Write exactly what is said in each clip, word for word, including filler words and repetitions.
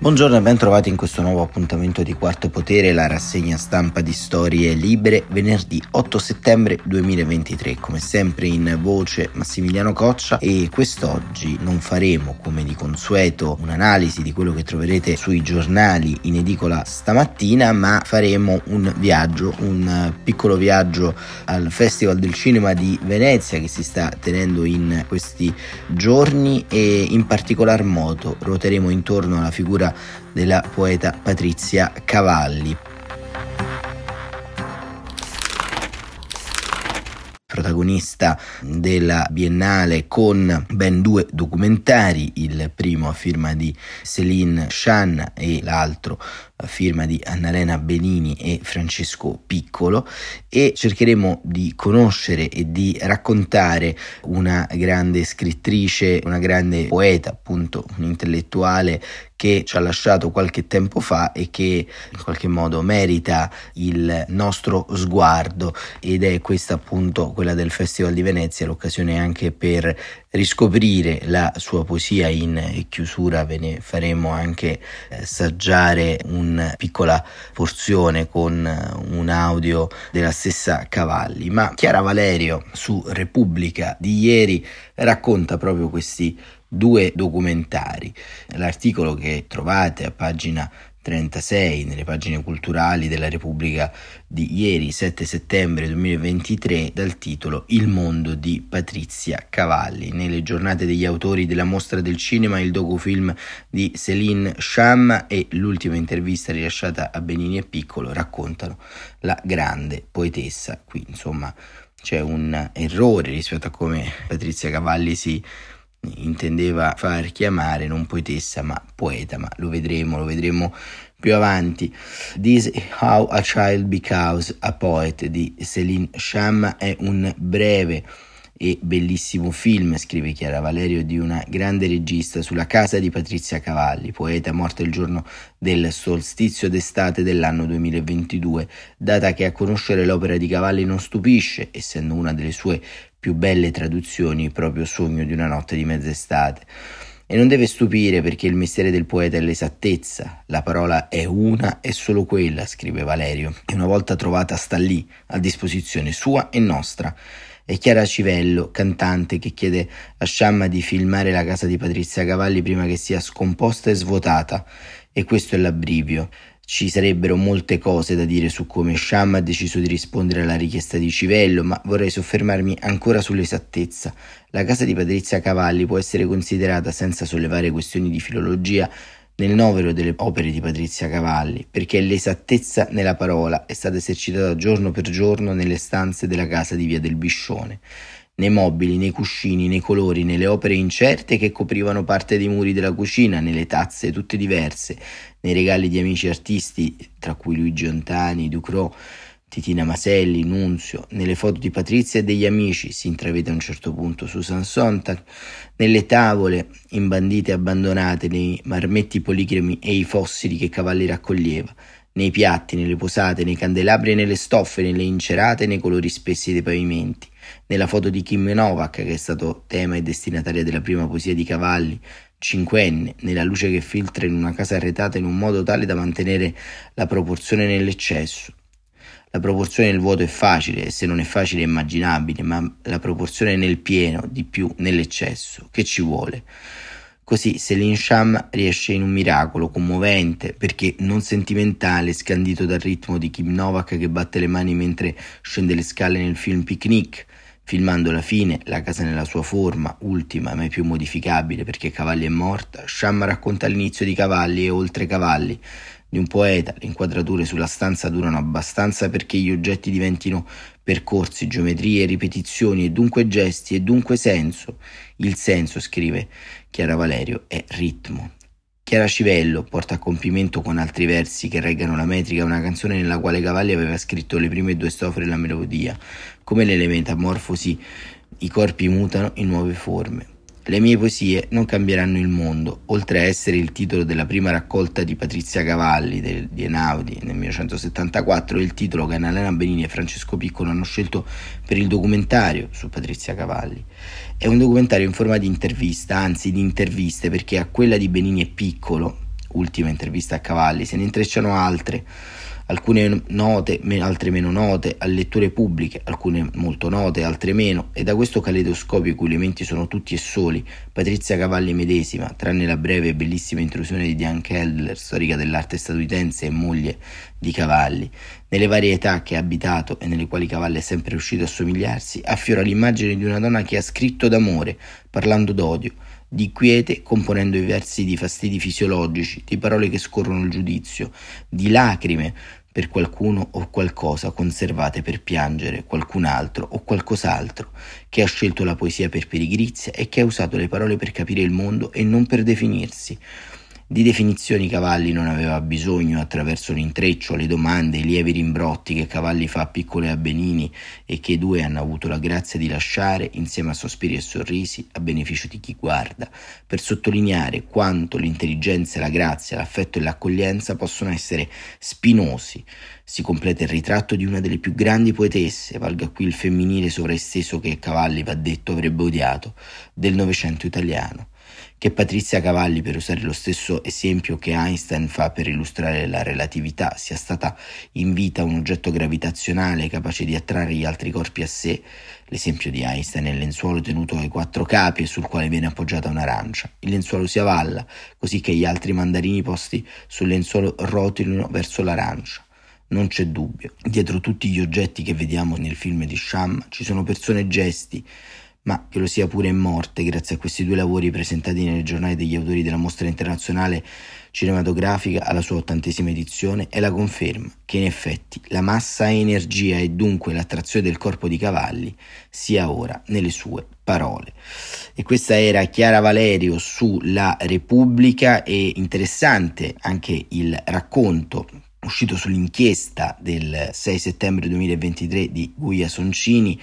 Buongiorno e ben trovati in questo nuovo appuntamento di Quarto Potere, la rassegna stampa di Storie Libere, venerdì otto settembre duemilaventitré. Come sempre in voce Massimiliano Coccia, e quest'oggi non faremo, come di consueto, un'analisi di quello che troverete sui giornali in edicola stamattina, ma faremo un viaggio, un piccolo viaggio al Festival del Cinema di Venezia che si sta tenendo in questi giorni, e in particolar modo ruoteremo intorno alla figura della poeta Patrizia Cavalli, protagonista della Biennale con ben due documentari, il primo a firma di Céline Chan e l'altro a firma di Annalena Benini e Francesco Piccolo, e cercheremo di conoscere e di raccontare una grande scrittrice, una grande poeta, appunto un intellettuale che ci ha lasciato qualche tempo fa e che in qualche modo merita il nostro sguardo, ed è questa appunto quella del Festival di Venezia, l'occasione anche per riscoprire la sua poesia. In chiusura ve ne faremo anche assaggiare una piccola porzione con un audio della stessa Cavalli, ma Chiara Valerio su Repubblica di ieri racconta proprio questi due documentari. L'articolo che trovate a pagina trentasei nelle pagine culturali della Repubblica di ieri sette settembre duemilaventitré, dal titolo Il mondo di Patrizia Cavalli. Nelle giornate degli autori della mostra del cinema, il docufilm di Céline Sciamma e l'ultima intervista rilasciata a Benini e Piccolo raccontano la grande poetessa. Qui insomma c'è un errore rispetto a come Patrizia Cavalli si intendeva far chiamare, non poetessa ma poeta, ma lo vedremo, lo vedremo più avanti. This is How a Child Becomes a Poet di Céline Sciamma è un breve e bellissimo film, scrive Chiara Valerio, di una grande regista sulla casa di Patrizia Cavalli, poeta morta il giorno del solstizio d'estate dell'anno duemilaventidue, data che a conoscere l'opera di Cavalli non stupisce, essendo una delle sue più belle traduzioni, proprio Sogno di una notte di mezz'estate. E non deve stupire, perché il mestiere del poeta è l'esattezza, la parola è una e solo quella, scrive Valerio, e una volta trovata sta lì, a disposizione sua e nostra. È Chiara Civello, cantante, che chiede a Sciamma di filmare la casa di Patrizia Cavalli prima che sia scomposta e svuotata, e questo è l'abbrivio. Ci sarebbero molte cose da dire su come Sciamma ha deciso di rispondere alla richiesta di Civello, ma vorrei soffermarmi ancora sull'esattezza. La casa di Patrizia Cavalli può essere considerata, senza sollevare questioni di filologia, nel novero delle opere di Patrizia Cavalli, perché l'esattezza nella parola è stata esercitata giorno per giorno nelle stanze della casa di Via del Biscione, nei mobili, nei cuscini, nei colori, nelle opere incerte che coprivano parte dei muri della cucina, nelle tazze tutte diverse, nei regali di amici artisti, tra cui Luigi Ontani, Ducrot, Titina Maselli, Nunzio, nelle foto di Patrizia e degli amici, si intravede a un certo punto Susan Sontag, nelle tavole imbandite e abbandonate, nei marmetti policremi e i fossili che Cavalli raccoglieva, nei piatti, nelle posate, nei candelabri e nelle stoffe, nelle incerate e nei colori spessi dei pavimenti, nella foto di Kim Novak, che è stato tema e destinataria della prima poesia di Cavalli, cinquenne, nella luce che filtra in una casa arretata in un modo tale da mantenere la proporzione nell'eccesso. La proporzione nel vuoto è facile, e se non è facile è immaginabile, ma la proporzione nel pieno, di più, nell'eccesso, che ci vuole? Così Céline Sciamma riesce in un miracolo commovente, perché non sentimentale, scandito dal ritmo di Kim Novak che batte le mani mentre scende le scale nel film Picnic, filmando la fine, la casa nella sua forma, ultima mai più modificabile perché Cavalli è morta. Sciamma racconta l'inizio di Cavalli e oltre Cavalli, di un poeta. Le inquadrature sulla stanza durano abbastanza perché gli oggetti diventino percorsi, geometrie, ripetizioni e dunque gesti e dunque senso. Il senso, scrive Chiara Valerio, è ritmo. Chiara Civello porta a compimento con altri versi che reggano la metrica una canzone nella quale Cavalli aveva scritto le prime due strofe della melodia. Come nelle metamorfosi i corpi mutano in nuove forme. Le mie poesie non cambieranno il mondo, oltre a essere il titolo della prima raccolta di Patrizia Cavalli del, di Einaudi nel millenovecentosettantaquattro, è il titolo che Annalena Benini e Francesco Piccolo hanno scelto per il documentario su Patrizia Cavalli. È un documentario in forma di intervista, anzi di interviste, perché a quella di Benini e Piccolo, ultima intervista a Cavalli, se ne intrecciano altre, alcune note, altre meno note, a letture pubbliche, alcune molto note, altre meno, e da questo caleidoscopio i cui elementi sono tutti e soli Patrizia Cavalli medesima, tranne la breve e bellissima intrusione di Diane Keller, storica dell'arte statunitense e moglie di Cavalli, nelle varie età che ha abitato e nelle quali Cavalli è sempre riuscito a somigliarsi, affiora l'immagine di una donna che ha scritto d'amore, parlando d'odio, di quiete componendo i versi di fastidi fisiologici, di parole che scorrono il giudizio, di lacrime per qualcuno o qualcosa conservate per piangere qualcun altro o qualcos'altro, che ha scelto la poesia per pigrizia e che ha usato le parole per capire il mondo e non per definirsi. Di definizioni Cavalli non aveva bisogno attraverso l'intreccio, le domande, i lievi rimbrotti che Cavalli fa a Piccolo e a Benini e che i due hanno avuto la grazia di lasciare insieme a sospiri e sorrisi a beneficio di chi guarda, per sottolineare quanto l'intelligenza, la grazia, l'affetto e l'accoglienza possono essere spinosi. Si completa il ritratto di una delle più grandi poetesse, valga qui il femminile sovraesteso che Cavalli, va detto, avrebbe odiato, del Novecento italiano. Che Patrizia Cavalli, per usare lo stesso esempio che Einstein fa per illustrare la relatività, sia stata in vita un oggetto gravitazionale capace di attrarre gli altri corpi a sé, l'esempio di Einstein è il lenzuolo tenuto ai quattro capi e sul quale viene appoggiata un'arancia. Il lenzuolo si avalla, così che gli altri mandarini posti sul lenzuolo rotolino verso l'arancia. Non c'è dubbio, dietro tutti gli oggetti che vediamo nel film di Sciamma ci sono persone e gesti, ma che lo sia pure in morte, grazie a questi due lavori presentati nelle Giornate degli autori della Mostra Internazionale Cinematografica alla sua ottantesima edizione, è la conferma che in effetti la massa energia e dunque l'attrazione del corpo di Cavalli sia ora nelle sue parole. E questa era Chiara Valerio sulla Repubblica, e interessante anche il racconto uscito sull'inchiesta del sei settembre duemilaventitré di Giulia Soncini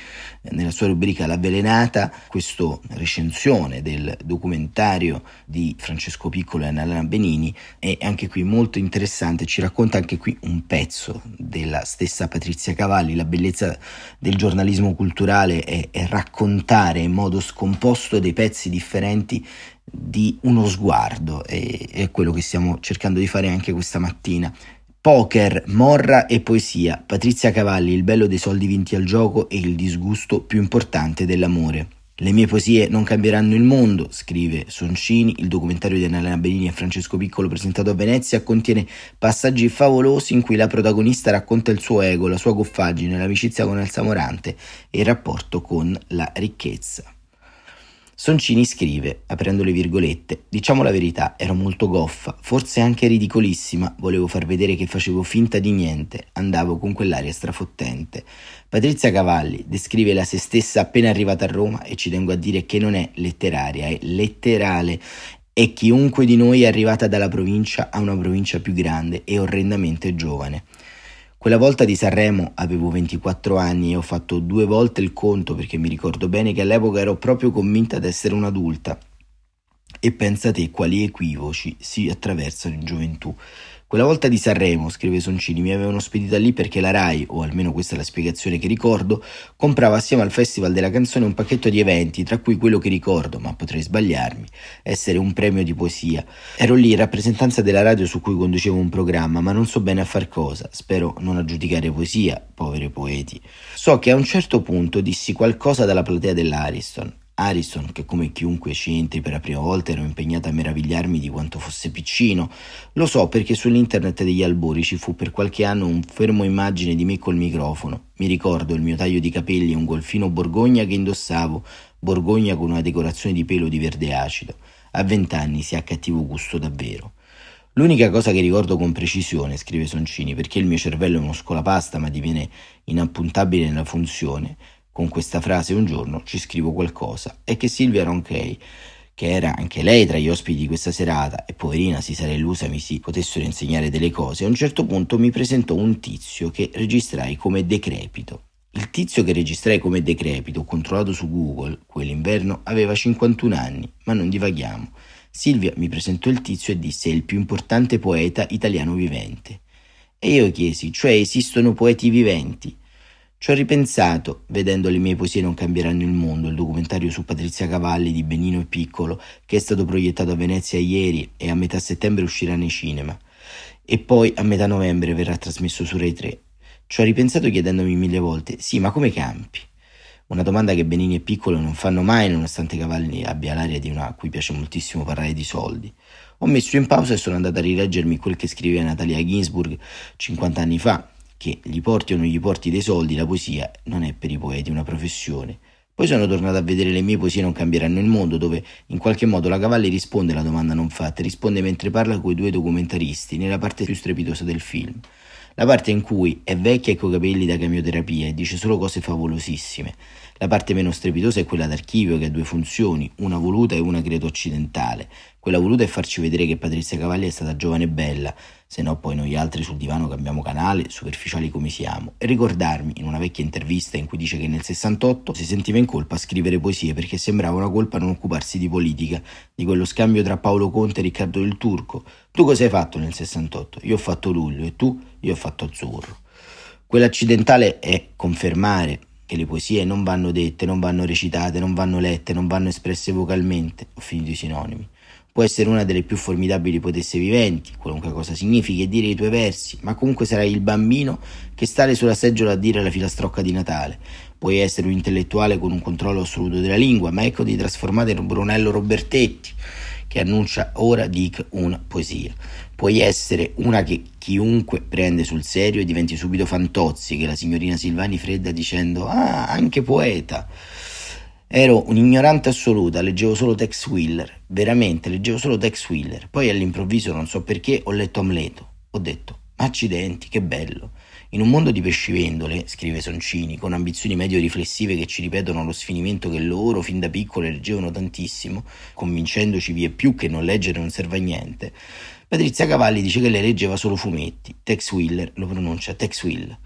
nella sua rubrica L'Avvelenata, questa recensione del documentario di Francesco Piccolo e Annalena Benini, è anche qui molto interessante, ci racconta anche qui un pezzo della stessa Patrizia Cavalli. La bellezza del giornalismo culturale è, è raccontare in modo scomposto dei pezzi differenti di uno sguardo, e è quello che stiamo cercando di fare anche questa mattina. Poker, morra e poesia. Patrizia Cavalli, il bello dei soldi vinti al gioco e il disgusto più importante dell'amore. Le mie poesie non cambieranno il mondo, scrive Soncini. Il documentario di Annalena Benini e Francesco Piccolo presentato a Venezia contiene passaggi favolosi in cui la protagonista racconta il suo ego, la sua goffaggine, l'amicizia con Elsa Morante e il rapporto con la ricchezza. Soncini scrive, aprendo le virgolette, «Diciamo la verità, ero molto goffa, forse anche ridicolissima, volevo far vedere che facevo finta di niente, andavo con quell'aria strafottente». Patrizia Cavalli descrive la se stessa appena arrivata a Roma e ci tengo a dire che non è letteraria, è letterale. E chiunque di noi è arrivata dalla provincia a una provincia più grande e orrendamente giovane. Quella volta di Sanremo avevo ventiquattro anni e ho fatto due volte il conto perché mi ricordo bene che all'epoca ero proprio convinta di essere un'adulta. E pensa te quali equivoci si attraversano in gioventù. Quella volta di Sanremo, scrive Soncini, mi avevano spedita lì perché la Rai, o almeno questa è la spiegazione che ricordo, comprava assieme al Festival della Canzone un pacchetto di eventi, tra cui quello che ricordo, ma potrei sbagliarmi, essere un premio di poesia. Ero lì in rappresentanza della radio su cui conducevo un programma, ma non so bene a far cosa, spero non aggiudicare poesia, poveri poeti. So che a un certo punto dissi qualcosa dalla platea dell'Ariston. Ariston, che come chiunque ci entri per la prima volta ero impegnata a meravigliarmi di quanto fosse piccino, lo so perché sull'internet degli albori ci fu per qualche anno un fermo immagine di me col microfono. Mi ricordo il mio taglio di capelli e un golfino borgogna che indossavo, borgogna con una decorazione di pelo di verde acido. A vent'anni si ha cattivo gusto davvero. L'unica cosa che ricordo con precisione, scrive Soncini, perché il mio cervello è uno scolapasta ma diviene inappuntabile nella funzione, con questa frase un giorno ci scrivo qualcosa, è che Silvia Ronchi, che era anche lei tra gli ospiti di questa serata e poverina si sarà illusa mi si potessero insegnare delle cose, a un certo punto mi presentò un tizio che registrai come decrepito. Il tizio che registrai come decrepito, controllato su Google, quell'inverno aveva cinquantuno anni, ma non divaghiamo. Silvia mi presentò il tizio e disse: è il più importante poeta italiano vivente. E io chiesi: cioè esistono poeti viventi? Ci ho ripensato, vedendo Le mie poesie non cambieranno il mondo, il documentario su Patrizia Cavalli di Benini e Piccolo, che è stato proiettato a Venezia ieri e a metà settembre uscirà nei cinema. E poi a metà novembre verrà trasmesso su Rai tre. Ci ho ripensato chiedendomi mille volte: sì, ma come campi? Una domanda che Benini e Piccolo non fanno mai, nonostante Cavalli abbia l'aria di una a cui piace moltissimo parlare di soldi. Ho messo in pausa e sono andata a rileggermi quel che scriveva Natalia Ginsburg cinquanta anni fa, che gli porti o non gli porti dei soldi, la poesia non è per i poeti una professione. Poi sono tornata a vedere Le mie poesie non cambieranno il mondo, dove in qualche modo la Cavalli risponde alla domanda non fatta, risponde mentre parla coi due documentaristi nella parte più strepitosa del film. La parte in cui è vecchia e coi capelli da chemioterapia e dice solo cose favolosissime. La parte meno strepitosa è quella d'archivio, che ha due funzioni, una voluta e una credo occidentale. Quella voluta è farci vedere che Patrizia Cavalli è stata giovane e bella, se no poi noi altri sul divano cambiamo canale, superficiali come siamo, e ricordarmi in una vecchia intervista in cui dice che nel sessantotto si sentiva in colpa a scrivere poesie perché sembrava una colpa non occuparsi di politica, di quello scambio tra Paolo Conte e Riccardo del Turco. Tu cosa hai fatto nel sessantotto? Io ho fatto luglio e tu? Io ho fatto azzurro. Quella accidentale è confermare che le poesie non vanno dette, non vanno recitate, non vanno lette, non vanno espresse vocalmente. Ho finito i sinonimi. Può essere una delle più formidabili poetesse viventi, qualunque cosa significhi, e dire i tuoi versi, ma comunque sarai il bambino che sale sulla seggiola a dire la filastrocca di Natale. Puoi essere un intellettuale con un controllo assoluto della lingua, ma eccoti trasformato in Brunello Robertetti, che annuncia ora dic una poesia. Puoi essere una che chiunque prende sul serio e diventi subito Fantozzi, che la signorina Silvani fredda dicendo «Ah, anche poeta!». Ero un'ignorante assoluta, leggevo solo Tex Willer, veramente leggevo solo Tex Willer. Poi all'improvviso, non so perché, ho letto Amleto. Ho detto «Ma accidenti, che bello!». In un mondo di pescivendole, scrive Soncini, con ambizioni medio-riflessive che ci ripetono lo sfinimento che loro, fin da piccole, leggevano tantissimo, convincendoci vie più che non leggere non serve a niente, Patrizia Cavalli dice che lei leggeva solo fumetti. Tex Willer lo pronuncia Tex Will.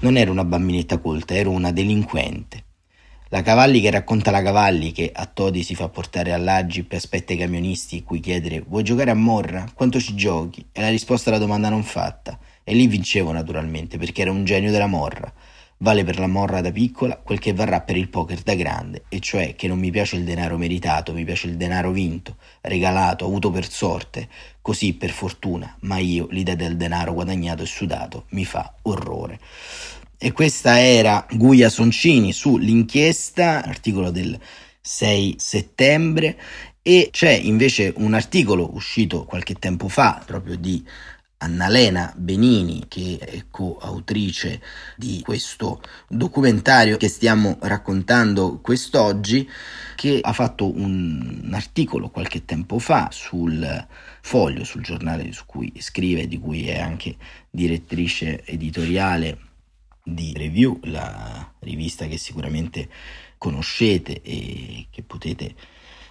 Non ero una bambinetta colta, ero una delinquente. La Cavalli che racconta la Cavalli, che a Todi si fa portare all'Agip e aspetta i camionisti cui chiedere «Vuoi giocare a Morra? Quanto ci giochi?». È la risposta alla domanda non fatta. E lì vincevo naturalmente, perché era un genio della morra. Vale per la morra da piccola quel che varrà per il poker da grande, e cioè che non mi piace il denaro meritato, mi piace il denaro vinto, regalato, avuto per sorte, così per fortuna, ma io l'idea del denaro guadagnato e sudato mi fa orrore. E questa era Giulia Soncini su L'Inchiesta, articolo del sei settembre, e c'è invece un articolo uscito qualche tempo fa proprio di Annalena Benini, che è coautrice di questo documentario che stiamo raccontando quest'oggi, che ha fatto un articolo qualche tempo fa sul Foglio, sul giornale su cui scrive, di cui è anche direttrice editoriale di Review, la rivista che sicuramente conoscete e che potete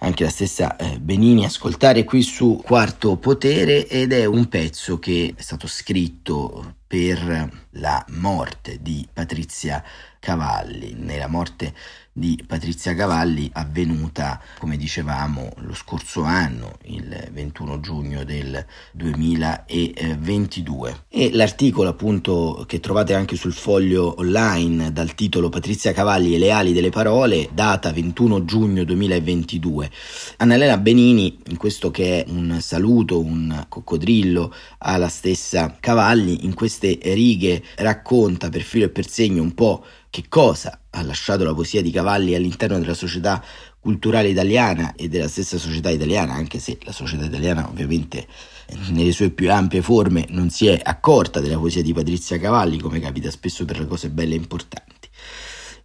anche la stessa Benini ascoltare qui su Quarto Potere, ed è un pezzo che è stato scritto per la morte di Patrizia Cavalli, nella morte di Patrizia Cavalli avvenuta, come dicevamo, lo scorso anno, il ventuno giugno del duemilaventidue. E l'articolo, appunto, che trovate anche sul Foglio online dal titolo Patrizia Cavalli e le ali delle parole, data ventuno giugno duemilaventidue. Annalena Benini, in questo che è un saluto, un coccodrillo alla stessa Cavalli, in queste righe racconta per filo e per segno un po' che cosa ha lasciato la poesia di Cavalli all'interno della società culturale italiana e della stessa società italiana, anche se la società italiana ovviamente nelle sue più ampie forme non si è accorta della poesia di Patrizia Cavalli, come capita spesso per le cose belle e importanti.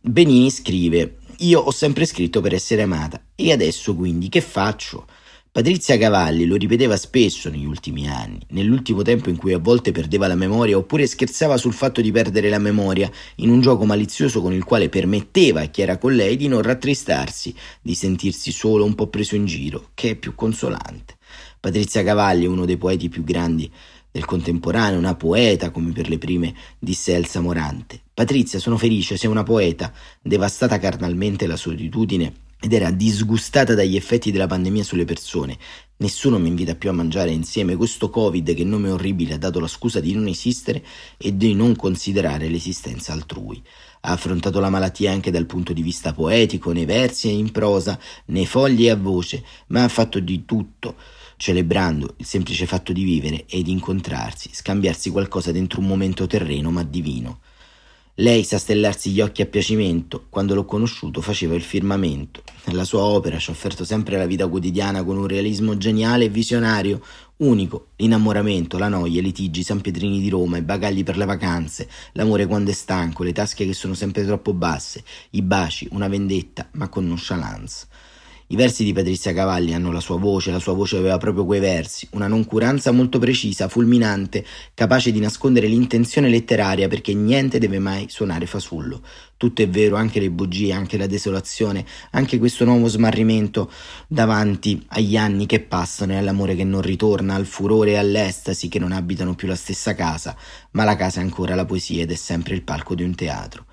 Benini scrive: «Io ho sempre scritto per essere amata, e adesso quindi che faccio?» Patrizia Cavalli lo ripeteva spesso negli ultimi anni, nell'ultimo tempo in cui a volte perdeva la memoria oppure scherzava sul fatto di perdere la memoria, in un gioco malizioso con il quale permetteva a chi era con lei di non rattristarsi, di sentirsi solo un po' preso in giro, che è più consolante. Patrizia Cavalli è uno dei poeti più grandi del contemporaneo, una poeta, come per le prime disse Elsa Morante. Patrizia, sono felice, sei una poeta. Devastata carnalmente la solitudine ed era disgustata dagli effetti della pandemia sulle persone. Nessuno mi invita più a mangiare insieme, questo Covid che nome orribile ha dato la scusa di non esistere e di non considerare l'esistenza altrui. Ha affrontato la malattia anche dal punto di vista poetico, nei versi e in prosa, nei fogli e a voce, ma ha fatto di tutto, celebrando il semplice fatto di vivere e di incontrarsi, scambiarsi qualcosa dentro un momento terreno ma divino. Lei sa stellarsi gli occhi a piacimento, quando l'ho conosciuto faceva il firmamento. La sua opera ci ha offerto sempre la vita quotidiana con un realismo geniale e visionario, unico, l'innamoramento, la noia, i litigi, i sanpietrini di Roma, i bagagli per le vacanze, l'amore quando è stanco, le tasche che sono sempre troppo basse, i baci, una vendetta, ma con nonchalance. I versi di Patrizia Cavalli hanno la sua voce, la sua voce aveva proprio quei versi, una noncuranza molto precisa, fulminante, capace di nascondere l'intenzione letteraria perché niente deve mai suonare fasullo. Tutto è vero, anche le bugie, anche la desolazione, anche questo nuovo smarrimento davanti agli anni che passano e all'amore che non ritorna, al furore e all'estasi che non abitano più la stessa casa, ma la casa è ancora la poesia ed è sempre il palco di un teatro.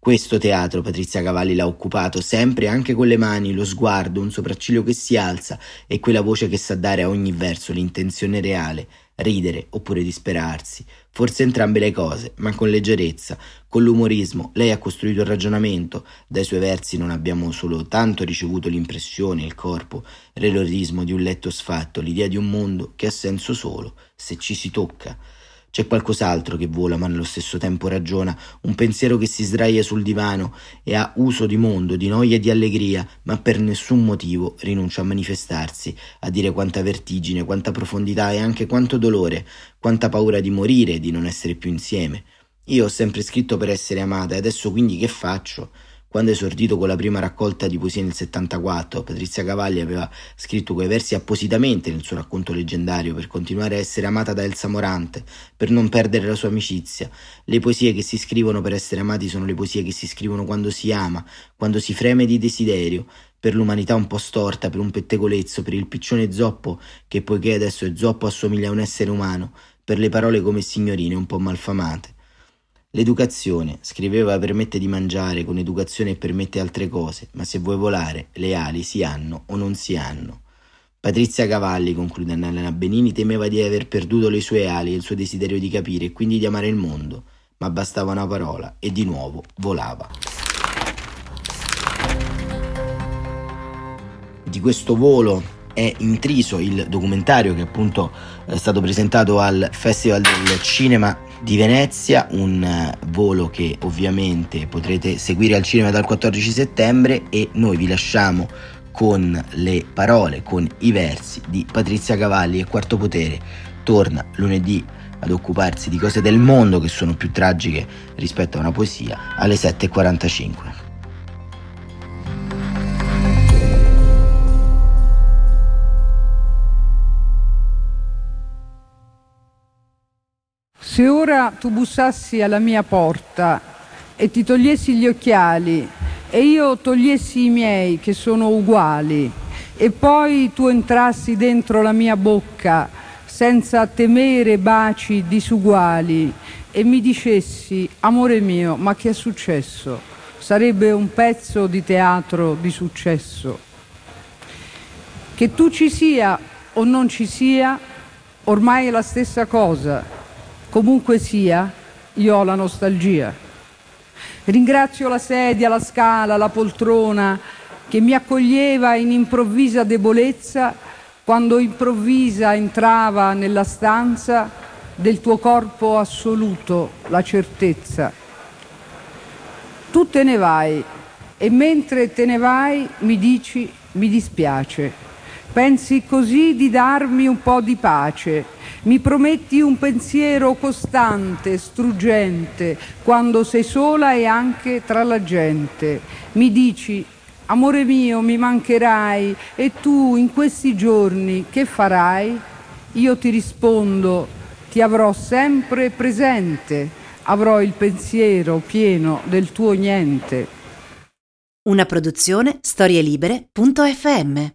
Questo teatro Patrizia Cavalli l'ha occupato sempre anche con le mani, lo sguardo, un sopracciglio che si alza e quella voce che sa dare a ogni verso l'intenzione reale, ridere oppure disperarsi, forse entrambe le cose, ma con leggerezza, con l'umorismo. Lei ha costruito il ragionamento, dai suoi versi non abbiamo solo tanto ricevuto l'impressione, il corpo, l'eroismo di un letto sfatto, l'idea di un mondo che ha senso solo se ci si tocca. C'è qualcos'altro che vola ma nello stesso tempo ragiona, un pensiero che si sdraia sul divano e ha uso di mondo, di noia e di allegria, ma per nessun motivo rinuncia a manifestarsi, a dire quanta vertigine, quanta profondità e anche quanto dolore, quanta paura di morire e di non essere più insieme. Io ho sempre scritto per essere amata e adesso quindi che faccio? Quando è esordito con la prima raccolta di poesie nel settantaquattro, Patrizia Cavalli aveva scritto quei versi appositamente nel suo racconto leggendario per continuare a essere amata da Elsa Morante, per non perdere la sua amicizia. Le poesie che si scrivono per essere amati sono le poesie che si scrivono quando si ama, quando si freme di desiderio, per l'umanità un po' storta, per un pettegolezzo, per il piccione zoppo che poiché adesso è zoppo assomiglia a un essere umano, per le parole come signorine un po' malfamate. L'educazione, scriveva, permette di mangiare, con educazione permette altre cose, ma se vuoi volare, le ali si hanno o non si hanno. Patrizia Cavalli, conclude Annalena Benini, temeva di aver perduto le sue ali e il suo desiderio di capire e quindi di amare il mondo, ma bastava una parola e di nuovo volava. Di questo volo è intriso il documentario che appunto è stato presentato al Festival del Cinema di Venezia, un volo che ovviamente potrete seguire al cinema dal quattordici settembre, e noi vi lasciamo con le parole, con i versi di Patrizia Cavalli. E Quarto Potere torna lunedì ad occuparsi di cose del mondo che sono più tragiche rispetto a una poesia alle sette e quarantacinque. Se ora tu bussassi alla mia porta e ti togliessi gli occhiali e io togliessi i miei che sono uguali e poi tu entrassi dentro la mia bocca senza temere baci disuguali e mi dicessi amore mio, ma che è successo? Sarebbe un pezzo di teatro di successo. Che tu ci sia o non ci sia, ormai è la stessa cosa. Comunque sia, io ho la nostalgia. Ringrazio la sedia, la scala, la poltrona che mi accoglieva in improvvisa debolezza quando improvvisa entrava nella stanza del tuo corpo assoluto, la certezza. Tu te ne vai e mentre te ne vai mi dici mi dispiace. Pensi così di darmi un po' di pace, mi prometti un pensiero costante, struggente, quando sei sola e anche tra la gente. Mi dici, amore mio, mi mancherai, e tu in questi giorni che farai? Io ti rispondo, ti avrò sempre presente, avrò il pensiero pieno del tuo niente. Una produzione storie libere punto effe emme